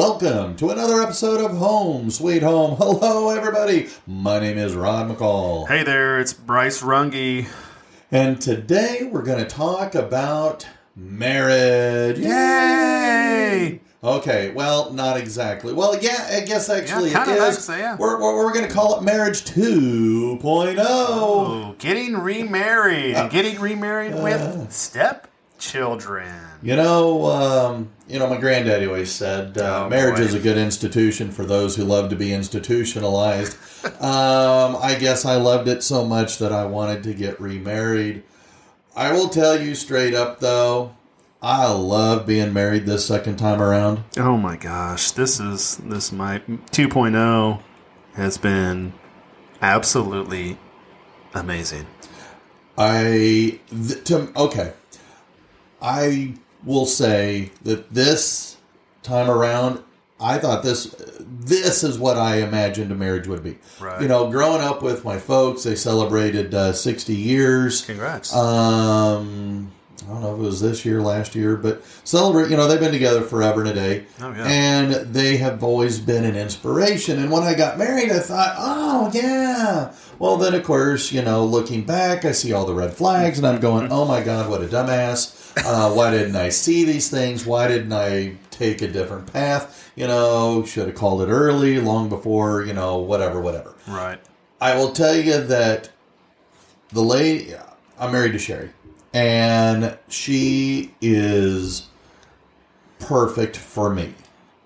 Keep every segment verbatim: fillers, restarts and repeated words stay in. Welcome to another episode of Home Sweet Home. Hello, everybody. My name is Rod McCall. Hey there, it's Bryce Rungy. And today we're going to talk about marriage. Yay! Okay, well, not exactly. Well, yeah, I guess actually yeah, it is. Like so, yeah. We're, we're, we're going to call it Marriage two point oh. Oh, getting remarried. Uh, getting remarried uh, with step. Children. You know, um, you know, my granddad always said, uh, oh, marriage boy. is a good institution for those who love to be institutionalized. um, I guess I loved it so much that I wanted to get remarried. I will tell you straight up, though, I love being married this second time around. Oh, my gosh. This is, this my two point oh has been absolutely amazing. I, th- to, okay. I will say that this time around, I thought this this is what I imagined a marriage would be. Right. You know, growing up with my folks, they celebrated uh, sixty years. Congrats. Um, I don't know if it was this year, last year, but celebrate. You know, they've been together forever and a day. Oh, yeah. And they have always been an inspiration. And when I got married, I thought, oh, yeah. Well, then, of course, you know, looking back, I see all the red flags, and I'm going, oh, my God, what a dumbass. Uh, why didn't I see these things? Why didn't I take a different path? You know, should have called it early, long before, you know, whatever, whatever. Right. I will tell you that the lady, I'm married to Sherry, and she is perfect for me.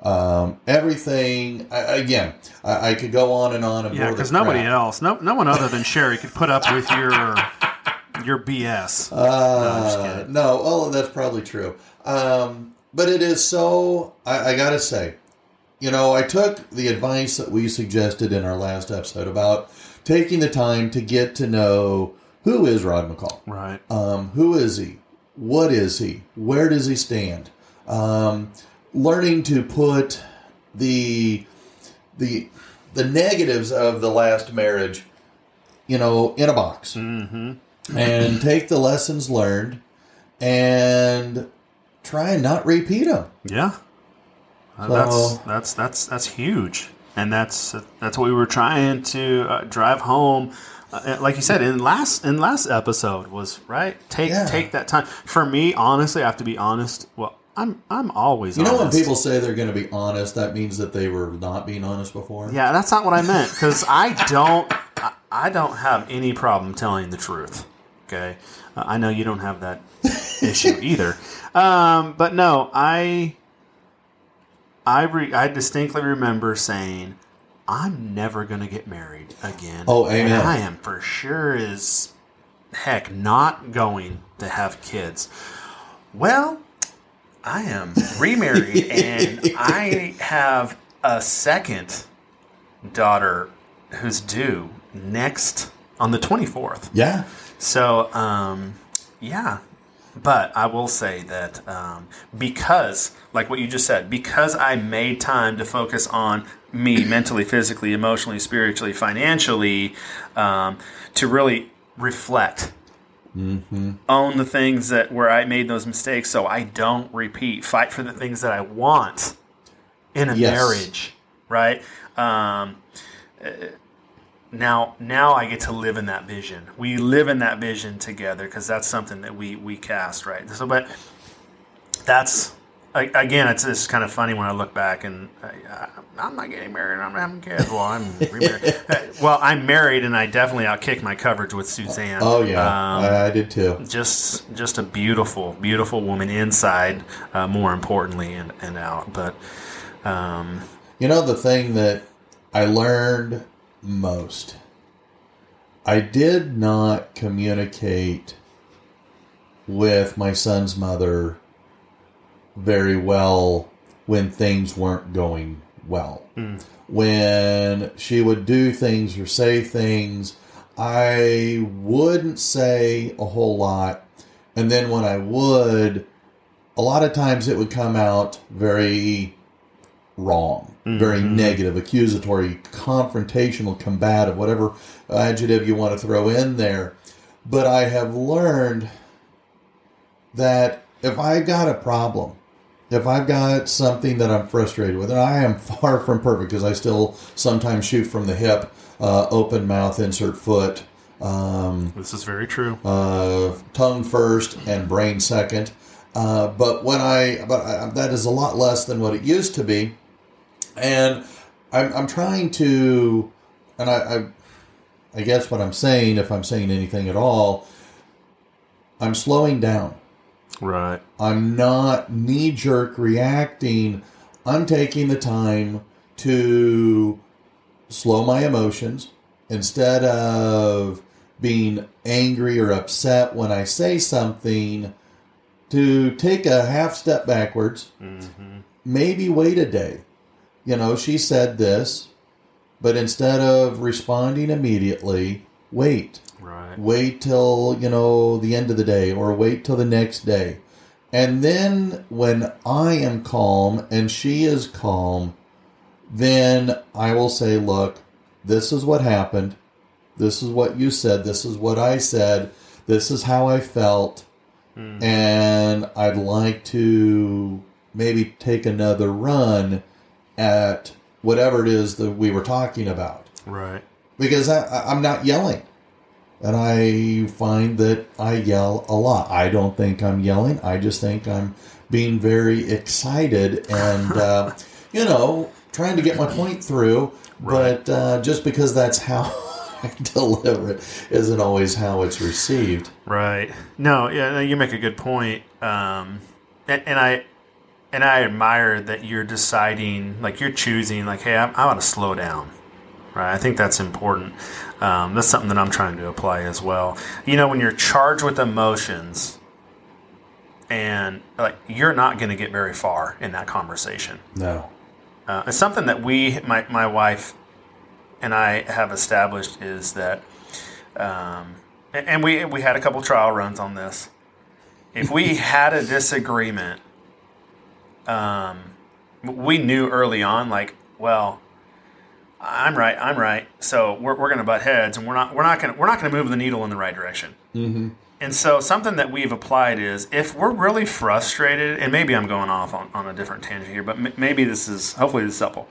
Um, everything, I, again, I, I could go on and on. And yeah, because nobody else, no, no one other than Sherry could put up with your... Your B S. Uh, no, well, no, oh, that's probably true. Um, but it is so, I, I got to say, you know, I took the advice that we suggested in our last episode about taking the time to get to know who is Rod McCall. Right. Um, who is he? What is he? Where does he stand? Um, learning to put the the the negatives of the last marriage, you know, in a box. Mm-hmm. And take the lessons learned and try and not repeat them. Yeah. So, that's, that's, that's, that's huge. And that's, that's what we were trying to uh, drive home. Uh, like you said, in last, in last episode was right. Take, yeah. take that time for me. Honestly, I have to be honest. Well, I'm I'm always honest. You know honest. When people say they're going to be honest, that means that they were not being honest before? Yeah, that's not what I meant, because I don't I, I don't have any problem telling the truth, okay? Uh, I know you don't have that issue either. Um, but no, I I, re, I distinctly remember saying, I'm never going to get married again. Oh, amen. And I am for sure as heck not going to have kids. Well... I am remarried, and I have a second daughter who's due next on the twenty-fourth. Yeah. So, um, yeah. But I will say that um, because, like what you just said, because I made time to focus on me mentally, physically, emotionally, spiritually, financially, um, to really reflect. Mm-hmm. Own the things that where I made those mistakes, so I don't repeat. Fight for the things that I want in a yes. marriage, right? Um, now, now I get to live in that vision. We live in that vision together because that's something that we we cast, right? So, but that's again, it's it's kind of funny when I look back and I, I'm not getting married. I'm not having kids. Well, I'm remarried. Well, I'm married, and I definitely outkicked my coverage with Suzanne. Oh yeah, um, I did too. Just, just a beautiful, beautiful woman inside. Uh, more importantly, and, and out. But um, you know, the thing that I learned most, I did not communicate with my son's mother very well when things weren't going well. Mm. When she would do things or say things, I wouldn't say a whole lot. And then when I would, a lot of times it would come out very wrong, mm-hmm. very negative, accusatory, confrontational, combative, whatever adjective you want to throw in there. But I have learned that if I got a problem, If I've got something that I'm frustrated with, and I am far from perfect because I still sometimes shoot from the hip, uh, open mouth, insert foot. Um, this is very true. Uh, tongue first and brain second. Uh, but when I, but I, that is a lot less than what it used to be. And I'm, I'm trying to, and I, I, I guess what I'm saying, if I'm saying anything at all, I'm slowing down. Right. I'm not knee-jerk reacting. I'm taking the time to slow my emotions instead of being angry or upset when I say something, to take a half step backwards, mm-hmm. maybe wait a day. You know, she said this, but instead of responding immediately, wait. Right. Wait till, you know, the end of the day, or wait till the next day. And then when I am calm and she is calm, then I will say, look, this is what happened. This is what you said. This is what I said. This is how I felt. Mm-hmm. And I'd like to maybe take another run at whatever it is that we were talking about. Right. Because I, I'm not yelling. And I find that I yell a lot. I don't think I'm yelling. I just think I'm being very excited and, uh, you know, trying to get my point through. Right. But uh, just because that's how I deliver it isn't always how it's received. Right. No, yeah, you make a good point. Um, and, and I and I admire that you're deciding, like you're choosing, like, hey, I, I want to slow down. Right, I think that's important. Um, that's something that I'm trying to apply as well. You know, when you're charged with emotions, and like you're not going to get very far in that conversation. No, uh, it's something that we, my my wife, and I have established is that, um, and we we had a couple trial runs on this. If we had a disagreement, um, we knew early on, like, well. I'm right. I'm right. So we're we're going to butt heads, and we're not we're not going we're not going to move the needle in the right direction. Mm-hmm. And so something that we've applied is if we're really frustrated, and maybe I'm going off on, on a different tangent here, but m- maybe this is hopefully this is helpful.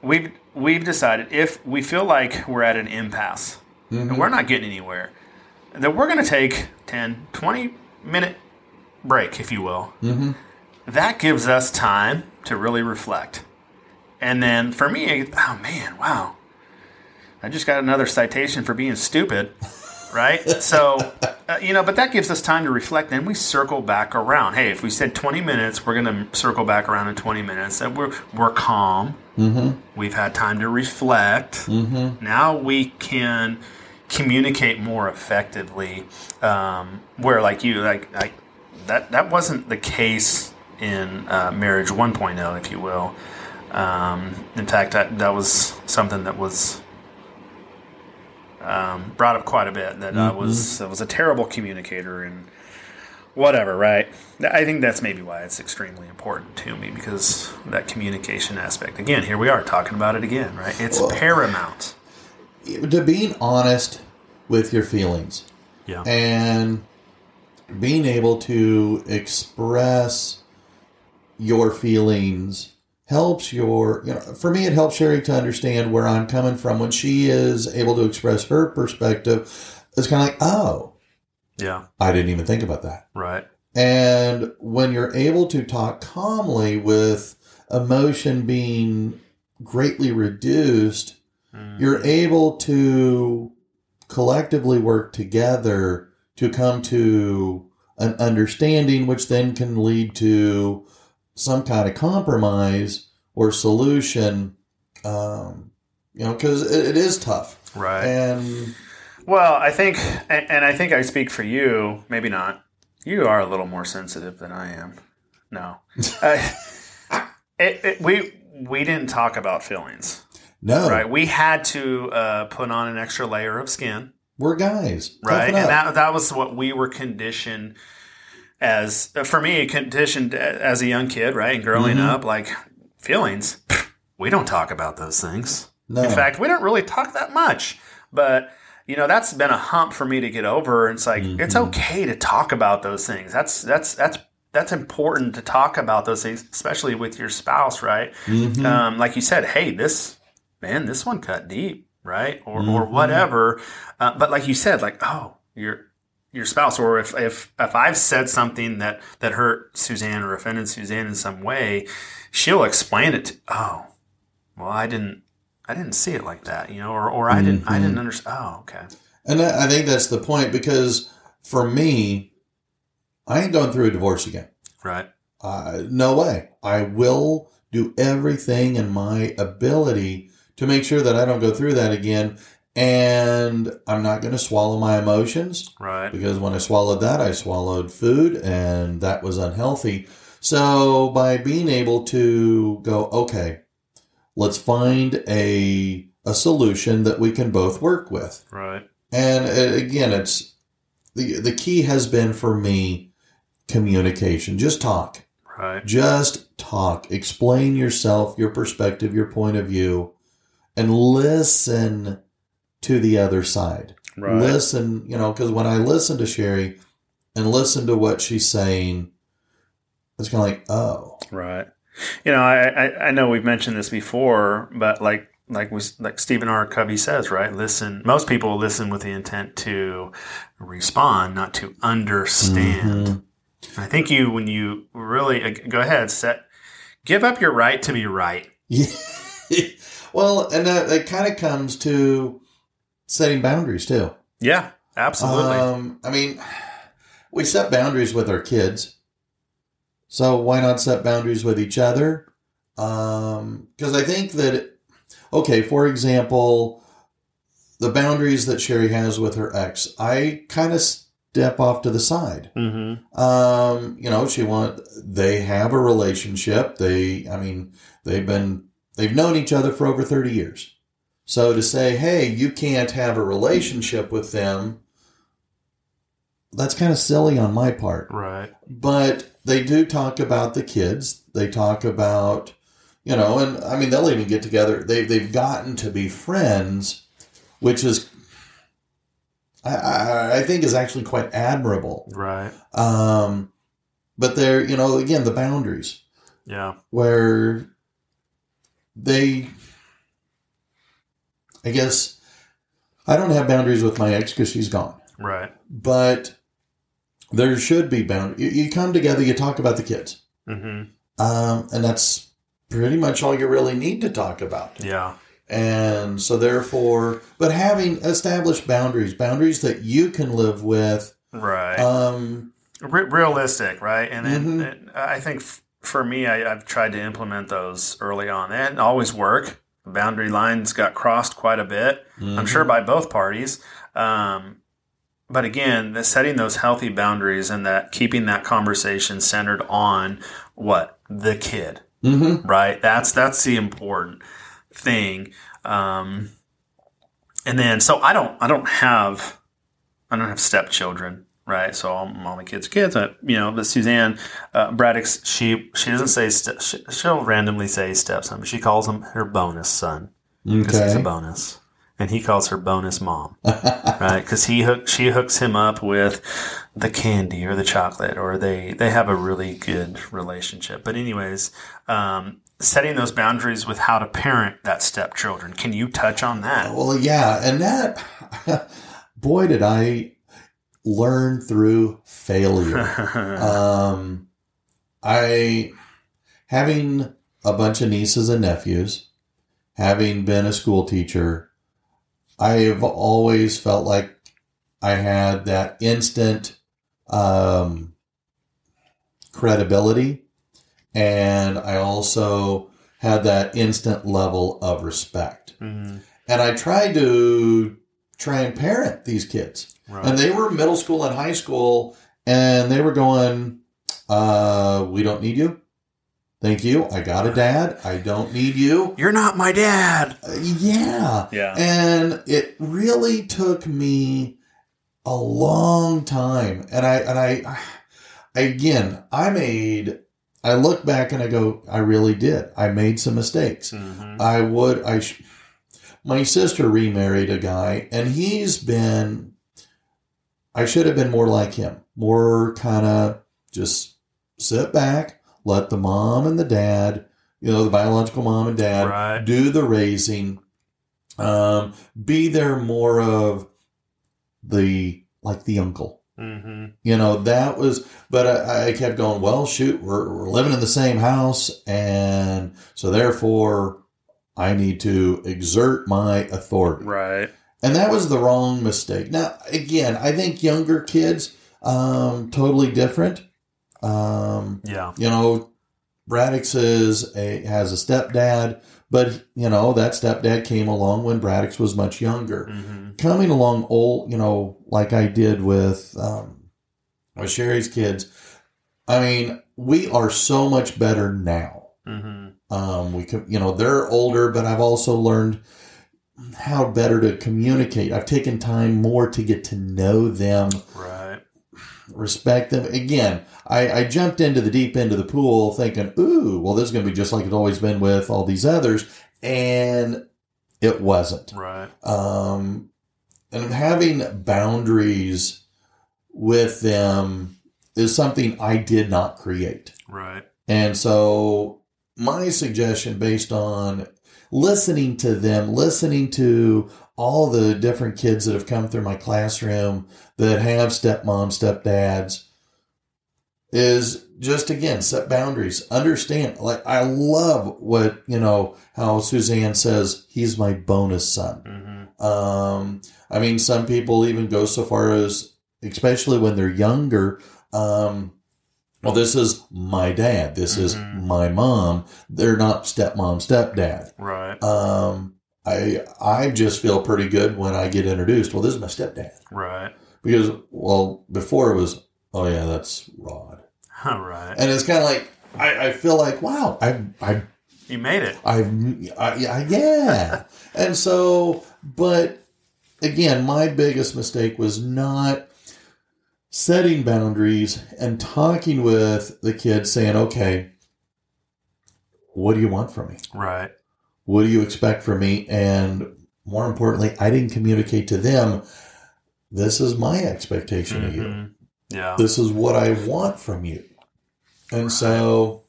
We've we've decided if we feel like we're at an impasse mm-hmm. and we're not getting anywhere, that we're going to take ten, twenty minute break, if you will. Mm-hmm. That gives us time to really reflect. And then for me, oh man, wow. I just got another citation for being stupid, right? So, uh, you know, but that gives us time to reflect. Then we circle back around. Hey, if we said twenty minutes, we're going to circle back around in twenty minutes. And we're, we're calm. Mm-hmm. We've had time to reflect. Mm-hmm. Now we can communicate more effectively. Um, where like you, like, like that, that wasn't the case in uh, marriage one point oh, if you will. Um, in fact, I, that was something that was um, brought up quite a bit. That mm-hmm. I was I was a terrible communicator and whatever. Right? I think that's maybe why it's extremely important to me because that communication aspect. Again, here we are talking about it again. Right? It's well, paramount to being honest with your feelings. Yeah, and being able to express your feelings. Helps your, you know, for me, it helps Sherry to understand where I'm coming from. When she is able to express her perspective, it's kind of like, oh, yeah, I didn't even think about that. Right. And when you're able to talk calmly with emotion being greatly reduced, mm. you're able to collectively work together to come to an understanding, which then can lead to some kind of compromise or solution, um, you know, because it, it is tough. Right. And well, I think, and, and I think I speak for you, maybe not. You are a little more sensitive than I am. No. uh, it, it, we, we didn't talk about feelings. No. Right. We had to uh, put on an extra layer of skin. We're guys. Right. And that, that was what we were conditioned As for me, conditioned as a young kid, right, and growing mm-hmm. up, like feelings, we don't talk about those things. No. In fact, we don't really talk that much. But you know, that's been a hump for me to get over. And it's like mm-hmm. it's okay to talk about those things. That's that's that's that's important to talk about those things, especially with your spouse, right? Mm-hmm. Um, like you said, hey, this man, this one cut deep, right? Or mm-hmm. or whatever. Uh, but like you said, like, oh, your your spouse, or if if if I've said something that that hurt Suzanne or offended Suzanne in some way, she'll explain it to, oh, well, I didn't I didn't see it like that, you know, or or I mm-hmm. didn't I didn't understand. Oh, okay. And I think that's the point, because for me, I ain't going through a divorce again. Right. Uh, no way. I will do everything in my ability to make sure that I don't go through that again. And I'm not going to swallow my emotions. Right. Because when I swallowed that, I swallowed food, and that was unhealthy. So by being able to go, okay, let's find a a solution that we can both work with. Right. And again, it's the the key has been for me communication. Just talk. Right. Just talk. Explain yourself, your perspective, your point of view, and listen to the other side. Right. Listen, you know, because when I listen to Sherry and listen to what she's saying, it's kind of like, oh, right. You know, I, I I know we've mentioned this before, but like. Like was like Stephen R. Covey says, right? Listen. Most people listen with the intent to respond, not to understand. Mm-hmm. I think you, when you really uh, go ahead, set, give up your right to be right. Yeah. Well, and that, that kind of comes to setting boundaries too. Yeah, absolutely. Um, I mean, we set boundaries with our kids, so why not set boundaries with each other? Because um, I think that. It, Okay, for example, the boundaries that Sherry has with her ex, I kind of step off to the side. Mm-hmm. Um, you know, she want they have a relationship. They, I mean, they've been they've known each other for over thirty years. So to say, hey, you can't have a relationship with them, that's kind of silly on my part, right? But they do talk about the kids. They talk about. You know, and I mean, they'll even get together. They, they've gotten to be friends, which is, I, I, I think, is actually quite admirable. Right. Um, but they're, you know, again, the boundaries. Yeah. Where they, I guess, I don't have boundaries with my ex because she's gone. Right. But there should be boundaries. You, you come together, you talk about the kids. Mm-hmm. Um, and that's pretty much all you really need to talk about. Yeah. And so therefore, but having established boundaries, boundaries that you can live with. Right. Um, Re- realistic, right? And then mm-hmm. and I think f- for me, I, I've tried to implement those early on. They didn't always work. Boundary lines got crossed quite a bit, mm-hmm. I'm sure by both parties. Um, but again, the setting those healthy boundaries and that keeping that conversation centered on what? The kid. Mm-hmm. Right. That's, that's the important thing. Um, and then, so I don't, I don't have, I don't have stepchildren. Right. So I'm all my kids, kids, I, you know, but Suzanne, uh, Braddock's, she, she doesn't say, st- she, she'll randomly say stepson. She calls him her bonus son because okay. he's a bonus. And he calls her bonus mom, right? Because he hook, she hooks him up with the candy or the chocolate, or they, they have a really good relationship. But anyways, um, setting those boundaries with how to parent that stepchildren. Can you touch on that? Well, yeah. And that, boy, did I learn through failure. um, I, having a bunch of nieces and nephews, having been a school teacher, I have always felt like I had that instant um, credibility, and I also had that instant level of respect. Mm-hmm. And I tried to try and parent these kids. Right. And they were middle school and high school, and they were going, uh, we don't need you. Thank you. I got a dad. I don't need you. You're not my dad. Uh, yeah. Yeah. And it really took me a long time. And I, and I, I, again, I made, I look back and I go, I really did. I made some mistakes. Mm-hmm. I would, I, sh- my sister remarried a guy, and he's been, I should have been more like him, more kind of just Sit back, let the mom and the dad, you know, the biological mom and dad, right, do the raising. Um, be there more of the, like the uncle. Mm-hmm. You know, that was, but I, I kept going, well, shoot, we're, we're living in the same house. And so therefore I need to exert my authority. Right. And that was the wrong mistake. Now, again, I think younger kids, um, totally different. Um, yeah. You know, Braddock's is a, has a stepdad, but you know, that stepdad came along when Braddock's was much younger. Mm-hmm. Coming along old, you know, like I did with, um, with Sherry's kids. I mean, we are so much better now. Mm-hmm. Um, we can, you know, they're older, but I've also learned how better to communicate. I've taken time more to get to know them. Right. Respect them. Again, I, I jumped into the deep end of the pool thinking, ooh, well, this is going to be just like it's always been with all these others. And it wasn't. Right. Um, and having boundaries with them is something I did not create. Right. And so my suggestion based on listening to them, listening to all the different kids that have come through my classroom that have stepmoms, stepdads, is just, again, set boundaries. Understand, like, I love what, you know, how Suzanne says, he's my bonus son. Mm-hmm. Um, I mean, some people even go so far as, especially when they're younger, um, well, this is my dad. This mm-hmm. is my mom. They're not stepmom, stepdad. Right. Um, I I just feel pretty good when I get introduced. Well, this is my stepdad. Right. Because, well, before it was, oh, yeah, that's Rod. All right. And it's kind of like, I, I feel like, wow, I... I you made it. I, I, I Yeah. And so, but, again, my biggest mistake was not setting boundaries and talking with the kids saying, okay, what do you want from me? Right. What do you expect from me? And more importantly, I didn't communicate to them, this is my expectation mm-hmm. of you. Yeah. This is what I want from you. And right. so,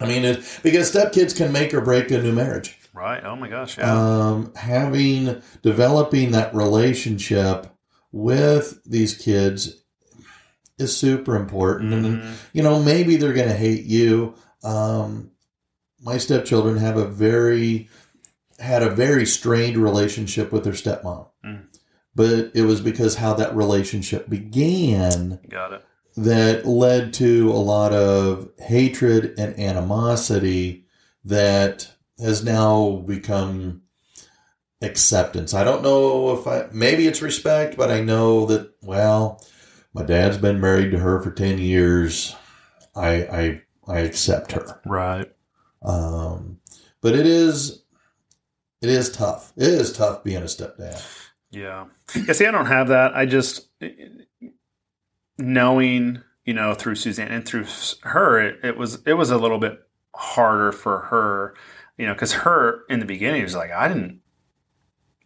I mean, it, because stepkids can make or break a new marriage. Right. Oh my gosh. Yeah. Um, having, developing that relationship with these kids is super important. Mm-hmm. And, you know, maybe they're going to hate you. Um, my stepchildren have a very, had a very strained relationship with their stepmom, mm. but it was because how that relationship began Got it. that led to a lot of hatred and animosity that has now become acceptance. I don't know if I, maybe it's respect, but I know that, well, my dad's been married to her for ten years. I I, I accept her. Right. Um, but it is, it is tough. It is tough being a stepdad. Yeah. Yeah. See, I don't have that. I just, knowing, you know, through Suzanne and through her, it, it was, it was a little bit harder for her, you know, cause her in the beginning was like, I didn't,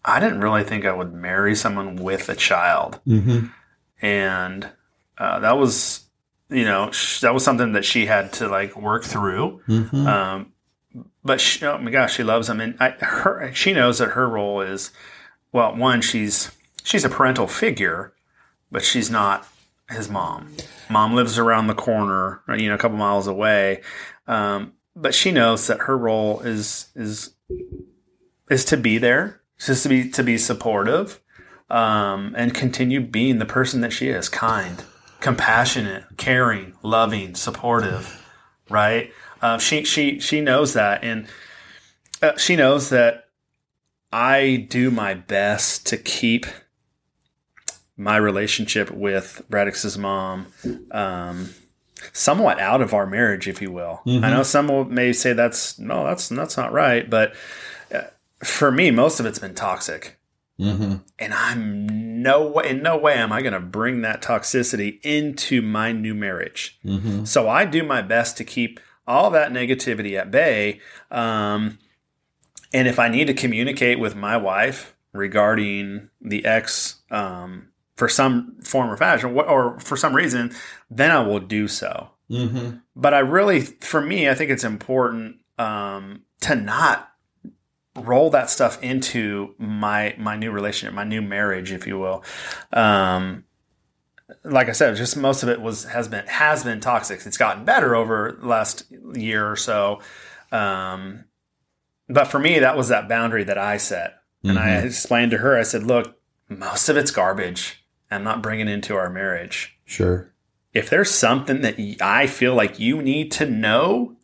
I didn't really think I would marry someone with a child. Mm-hmm. And uh, that was, you know, sh- that was something that she had to like work through. Mm-hmm. Um, but she, oh my gosh, she loves him. And I, her, she knows that her role is, well, one, she's, she's a parental figure, but she's not his mom. Mom lives around the corner, you know, a couple miles away. Um, but she knows that her role is, is, is to be there. Just to be to be supportive, um, and continue being the person that she is: kind, compassionate, caring, loving, supportive. Right? Uh, she she she knows that, and uh, she knows that I do my best to keep my relationship with Braddock's mom um, somewhat out of our marriage, if you will. Mm-hmm. I know some will, may say that's no, that's that's not right, but. For me, most of it's been toxic, mm-hmm. and I'm no way in no way am I going to bring that toxicity into my new marriage. Mm-hmm. So I do my best to keep all that negativity at bay. Um, and if I need to communicate with my wife regarding the ex um, for some form or fashion, or for some reason, then I will do so. Mm-hmm. But I really, for me, I think it's important um, to not roll that stuff into my my new relationship, my new marriage, if you will. Um, like I said, just most of it was has been has been toxic. It's gotten better over the last year or so. Um, but for me, that was that boundary that I set. And mm-hmm. I explained to her, I said, look, most of it's garbage. I'm not bringing it into our marriage. Sure. If there's something that I feel like you need to know,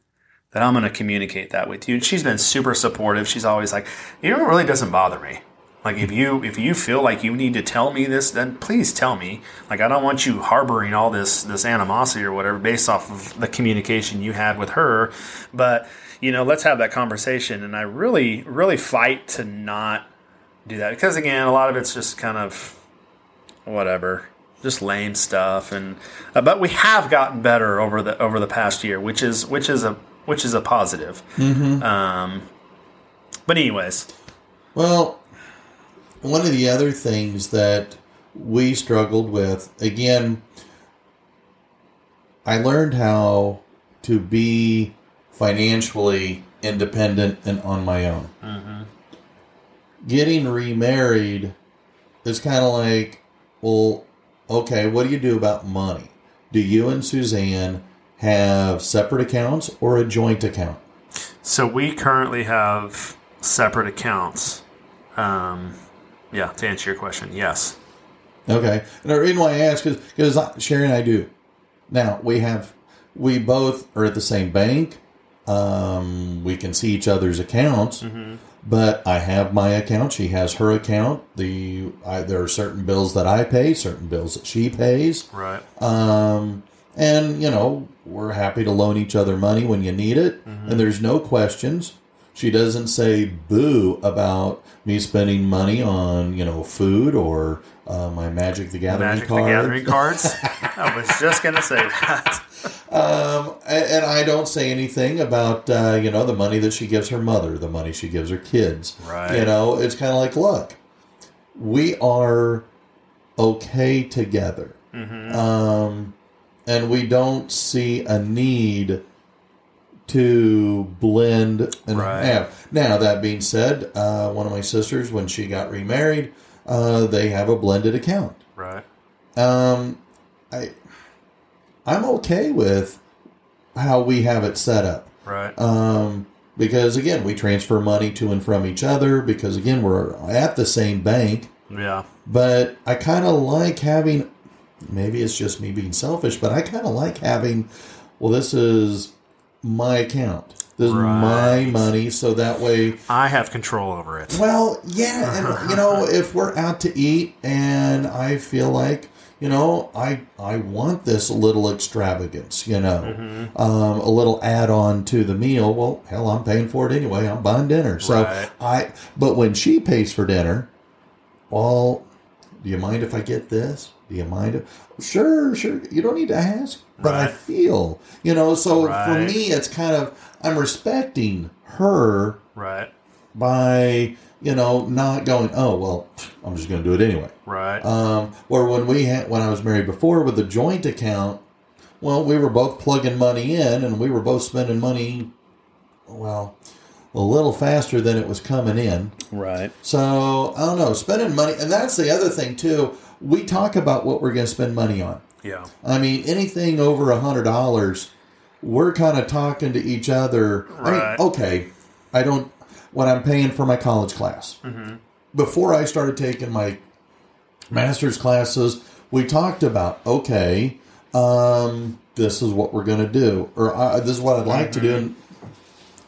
then I'm going to communicate that with you. And she's been super supportive. She's always like, you know, it really doesn't bother me. Like, if you if you feel like you need to tell me this, then please tell me. Like, I don't want you harboring all this this animosity or whatever based off of the communication you had with her. But, you know, let's have that conversation. And I really, really fight to not do that. Because, again, a lot of it's just kind of whatever, just lame stuff. And uh, but we have gotten better over the over the past year, which is which is a which is a positive. Mm-hmm. Um, but anyways. Well, one of the other things that we struggled with, again, I learned how to be financially independent and on my own. Mm-hmm. Getting remarried is kind of like, well, okay, what do you do about money? Do you and Suzanne have separate accounts or a joint account? So we currently have separate accounts. Um Yeah, to answer your question, yes. Okay. And the reason why I ask is because Sherry and I do. Now, we have, we both are at the same bank. Um, we can see each other's accounts. Mm-hmm. But I have my account. She has her account. The I, there are certain bills that I pay, certain bills that she pays. Right. Um, and, you know, we're happy to loan each other money when you need it. Mm-hmm. And there's no questions. She doesn't say boo about me spending money on, you know, food or uh, my Magic the Gathering Magic cards. Magic the Gathering cards? I was just going to say that. Um, and, and I don't say anything about, uh, you know, the money that she gives her mother, the money she gives her kids. Right. You know, it's kind of like, look, we are okay together. Mm-hmm. Um, and we don't see a need to blend and right. have. Now, that being said, uh, one of my sisters, when she got remarried, uh, they have a blended account. Right. Um, I, I'm okay with how we have it set up. Right. Um, because, again, we transfer money to and from each other because, again, we're at the same bank. Yeah. But I kind of like having, maybe it's just me being selfish, but I kind of like having, well, this is my account. This right. is my money, so that way I have control over it. Well, yeah, and you know, if we're out to eat and I feel like, you know, I I want this little extravagance, you know, mm-hmm. um, a little add-on to the meal. Well, hell, I'm paying for it anyway. I'm buying dinner, so right. I. But when she pays for dinner, well, do you mind if I get this? Do you mind if, sure, sure. You don't need to ask. But right. I feel, you know, so right. for me, it's kind of, I'm respecting her right. by, you know, not going, oh, well, I'm just going to do it anyway. Right. Um, where when we had, when I was married before with the joint account, well, we were both plugging money in and we were both spending money, well, a little faster than it was coming in. Right. So, I don't know, spending money. And that's the other thing, too. We talk about what we're going to spend money on. Yeah, I mean, anything over one hundred dollars, we're kind of talking to each other. Right. I mean, okay, I don't, when I'm paying for my college class, mm-hmm. before I started taking my master's classes, we talked about, okay, um, this is what we're going to do, or uh, this is what I'd like mm-hmm. to do, and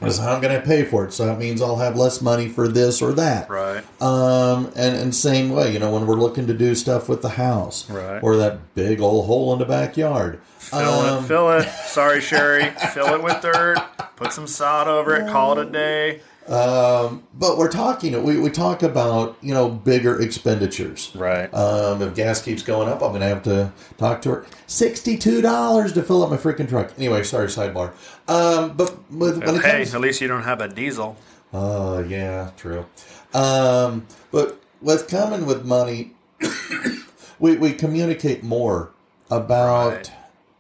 this is how I'm going to pay for it, so that means I'll have less money for this or that. Right. Um, and, and same way, you know, when we're looking to do stuff with the house. Right. Or that big old hole in the backyard. Fill um, it, fill it. Sorry, Sherry. Fill it with dirt. Put some sod over it. Call it a day. Um, but we're talking, we, we talk about, you know, bigger expenditures. Right. Um, if gas keeps going up, I'm going to have to talk to her. sixty-two dollars to fill up my freaking truck. Anyway, sorry, sidebar. Um, but with, when it hey, comes, at least you don't have a diesel. Oh, uh, yeah, true. Um, but with coming with money, we, we communicate more about, right.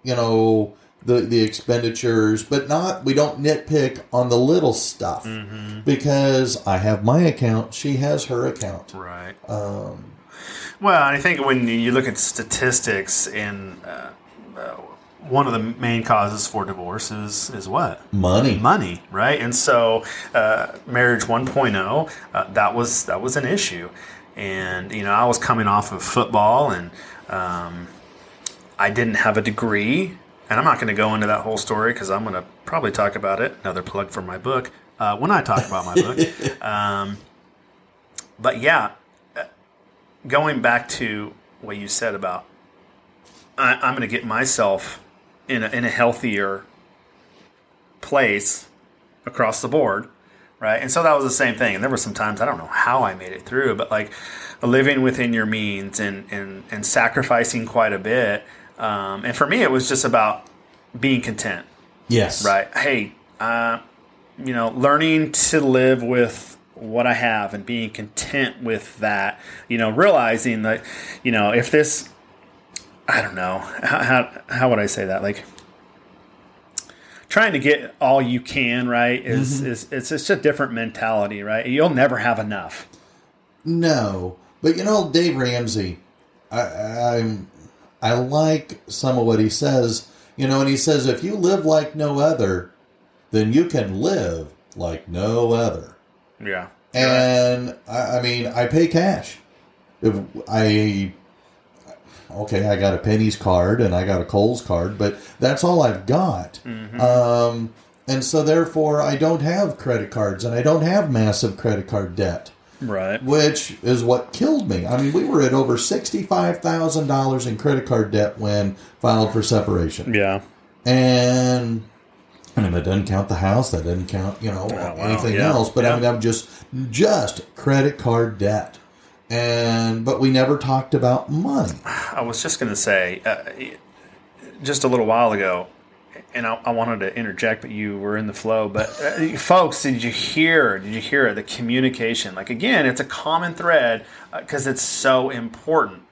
you know, the the expenditures, but not we don't nitpick on the little stuff mm-hmm. because I have my account, she has her account, right? Um, well, I think when you look at statistics, and uh, uh, one of the main causes for divorce is is what? Money, money, right? And so, uh, marriage one point oh, uh, that was that was an issue, and you know I was coming off of football, and um, I didn't have a degree. And I'm not going to go into that whole story because I'm going to probably talk about it. Another plug for my book uh, when I talk about my book. Um, but yeah, going back to what you said about I, I'm going to get myself in a, in a healthier place across the board, right? And so that was the same thing. And there were some times I don't know how I made it through, but like living within your means and and, and sacrificing quite a bit. Um, and for me, it was just about being content. Yes. Right. Hey, uh, you know, learning to live with what I have and being content with that, you know, realizing that, you know, if this, I don't know, how, how, how would I say that? Like trying to get all you can, right, is, mm-hmm. is, it's just a different mentality, right? You'll never have enough. No. But, you know, Dave Ramsey, I, I'm... I like some of what he says, you know, and he says, if you live like no other, then you can live like no other. Yeah. And I, I mean, I pay cash. If I, okay, I got a Penny's card and I got a Kohl's card, but that's all I've got. Mm-hmm. Um, and so therefore I don't have credit cards and I don't have massive credit card debt. Right. Which is what killed me. I mean, we were at over sixty-five thousand dollars in credit card debt when filed for separation. Yeah. And, I mean, that doesn't count the house. That doesn't count, you know, oh, wow. anything yeah. else. But, yeah. I mean, I'm just, just credit card debt. And, but we never talked about money. I was just going to say, uh, just a little while ago, and I, I wanted to interject, but you were in the flow. But uh, folks, did you hear? Did you hear the communication? Like again, it's a common thread because uh, it's so important.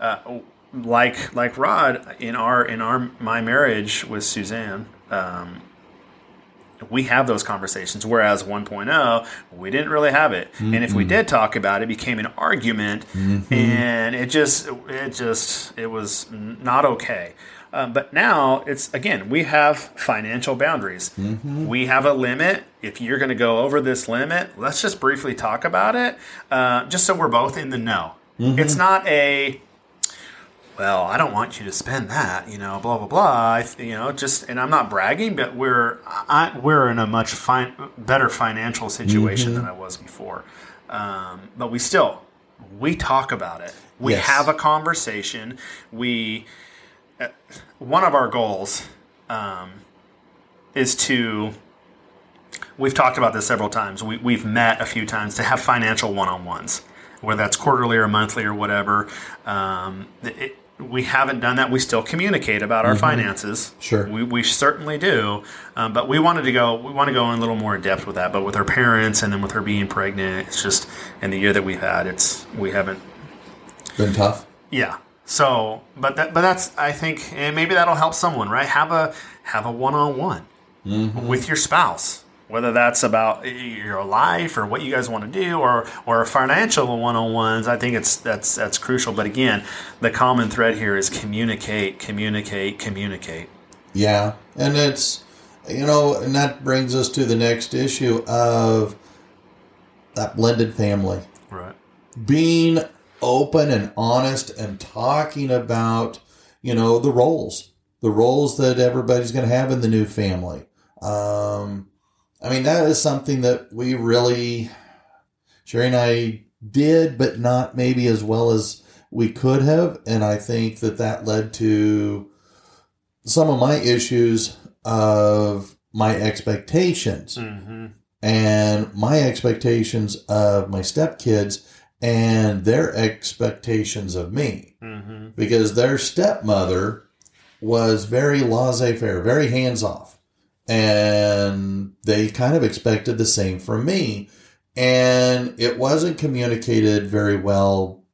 Uh, like like Rod in our in our my marriage with Suzanne, um, we have those conversations. Whereas one point oh, we didn't really have it, mm-hmm. and if we did talk about it, it became an argument, mm-hmm. and it just it just it was not okay. Um, but now it's, again, we have financial boundaries. Mm-hmm. We have a limit. If you're going to go over this limit, let's just briefly talk about it, uh, just so we're both in the know. Mm-hmm. It's not a, well, I don't want you to spend that, you know, blah, blah, blah. You know, just, and I'm not bragging, but we're I, we're in a much fine, better financial situation mm-hmm. than I was before. Um, but we still, we talk about it. We yes. have a conversation. We... Uh, one of our goals um, is to, we've talked about this several times, we, we've met a few times to have financial one-on-ones, whether that's quarterly or monthly or whatever. Um, it, we haven't done that. We still communicate about our mm-hmm. finances. Sure. We, we certainly do. Um, but we wanted to go, we want to go in a little more in depth with that. But with her parents and then with her being pregnant, it's just in the year that we've had, it's, we haven't. Been tough? Yeah. So, but that, but that's, I think, and maybe that'll help someone, right? Have a, have a one-on-one mm-hmm. with your spouse, whether that's about your life or what you guys want to do or, or financial one-on-ones. I think it's, that's, that's crucial. But again, the common thread here is communicate, communicate, communicate. Yeah. And it's, you know, and that brings us to the next issue of that blended family. Right. Being open and honest and talking about, you know, the roles, the roles that everybody's going to have in the new family. Um, I mean, that is something that we really, Sherry and I did, but not maybe as well as we could have. And I think that that led to some of my issues of my expectations mm-hmm. and my expectations of my stepkids and their expectations of me mm-hmm. because their stepmother was very laissez-faire, very hands-off. And they kind of expected the same from me. And it wasn't communicated very well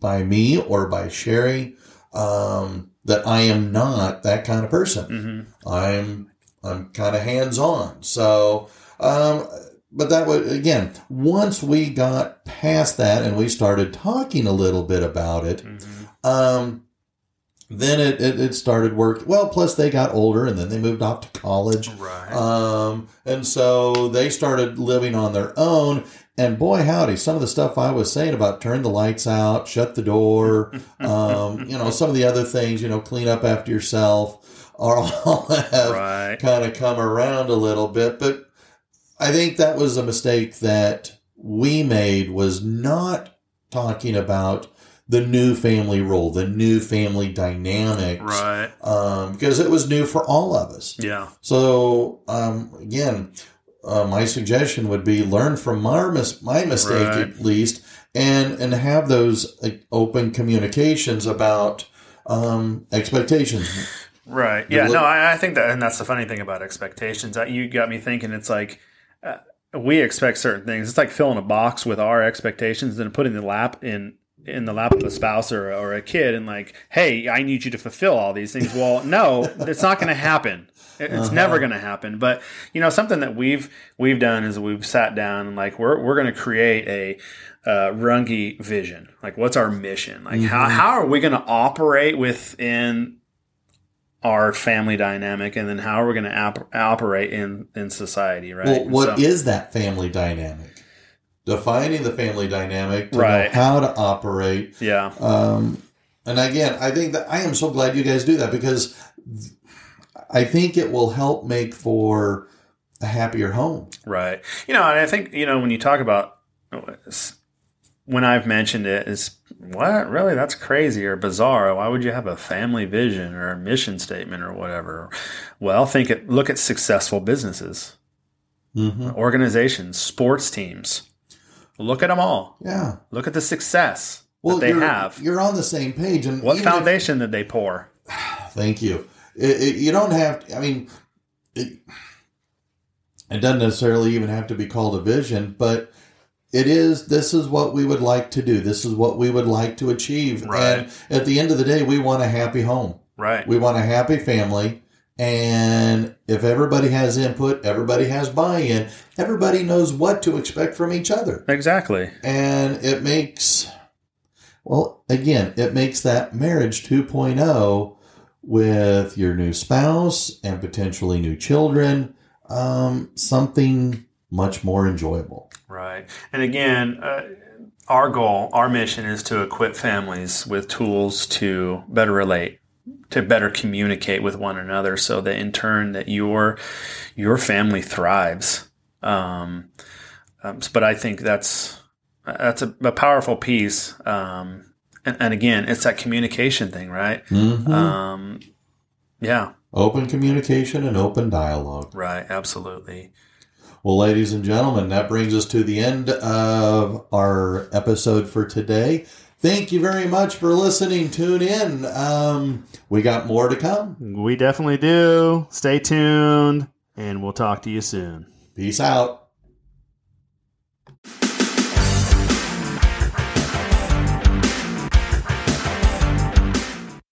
by me or by Sherry. Um, that I am not that kind of person. Mm-hmm. I'm I'm kind of hands-on. So, um, but that was, again, once we got past that and we started talking a little bit about it, mm-hmm. um, then it, it, it started working. Well, plus they got older and then they moved off to college. Right. Um, and so they started living on their own. And boy, howdy, some of the stuff I was saying about turn the lights out, shut the door, um, you know, some of the other things, you know, clean up after yourself, are all have right. kind of come around a little bit. But I think that was a mistake that we made, was not talking about the new family role, the new family dynamics. Right. Um, because it was new for all of us. Yeah. So, um, again... Uh, my suggestion would be learn from our mis- my mistake right. at least, and and have those uh, open communications about um, expectations. Right. Yeah. Little- no, I, I think that, and that's the funny thing about expectations. You got me thinking. It's like uh, we expect certain things. It's like filling a box with our expectations and putting the lap in. in the lap of a spouse or, or a kid, and like, hey, I need you to fulfill all these things. Well, no, it's not going to happen. It's uh-huh. never going to happen. But you know, something that we've, we've done is we've sat down and like, we're, we're going to create a, uh, Rungy vision. Like, what's our mission? Like mm-hmm. how, how are we going to operate within our family dynamic? And then how are we going to ap- operate in, in society? Right. Well, what so, is that family dynamic? Defining the family dynamic to right. know how to operate. Yeah. Um, and again, I think that I am so glad you guys do that, because th- I think it will help make for a happier home. Right. You know, and I think, you know, when you talk about, when I've mentioned it, is what really, that's crazy or bizarre. Why would you have a family vision or a mission statement or whatever? Well, think it, look at successful businesses, mm-hmm. organizations, sports teams. Look at them all. Yeah. Look at the success well, that they you're, have. You're on the same page. And what foundation if, did they pour? Thank you. It, it, you don't have to, I mean, it, it doesn't necessarily even have to be called a vision, but it is, this is what we would like to do. This is what we would like to achieve. Right. And at the end of the day, we want a happy home. Right. We want a happy family. And if everybody has input, everybody has buy-in, everybody knows what to expect from each other. Exactly. And it makes, well, again, it makes that marriage two point oh with your new spouse and potentially new children, um, something much more enjoyable. Right. And again, uh, our goal, our mission is to equip families with tools to better relate, to better communicate with one another, so that in turn that your, your family thrives. Um, um, but I think that's, that's a, a powerful piece. Um, and, and again, it's that communication thing, right? Mm-hmm. Um, yeah. Open communication and open dialogue. Right. Absolutely. Well, ladies and gentlemen, that brings us to the end of our episode for today. Thank you very much for listening. Tune in. Um, we got more to come. We definitely do. Stay tuned, and we'll talk to you soon. Peace out.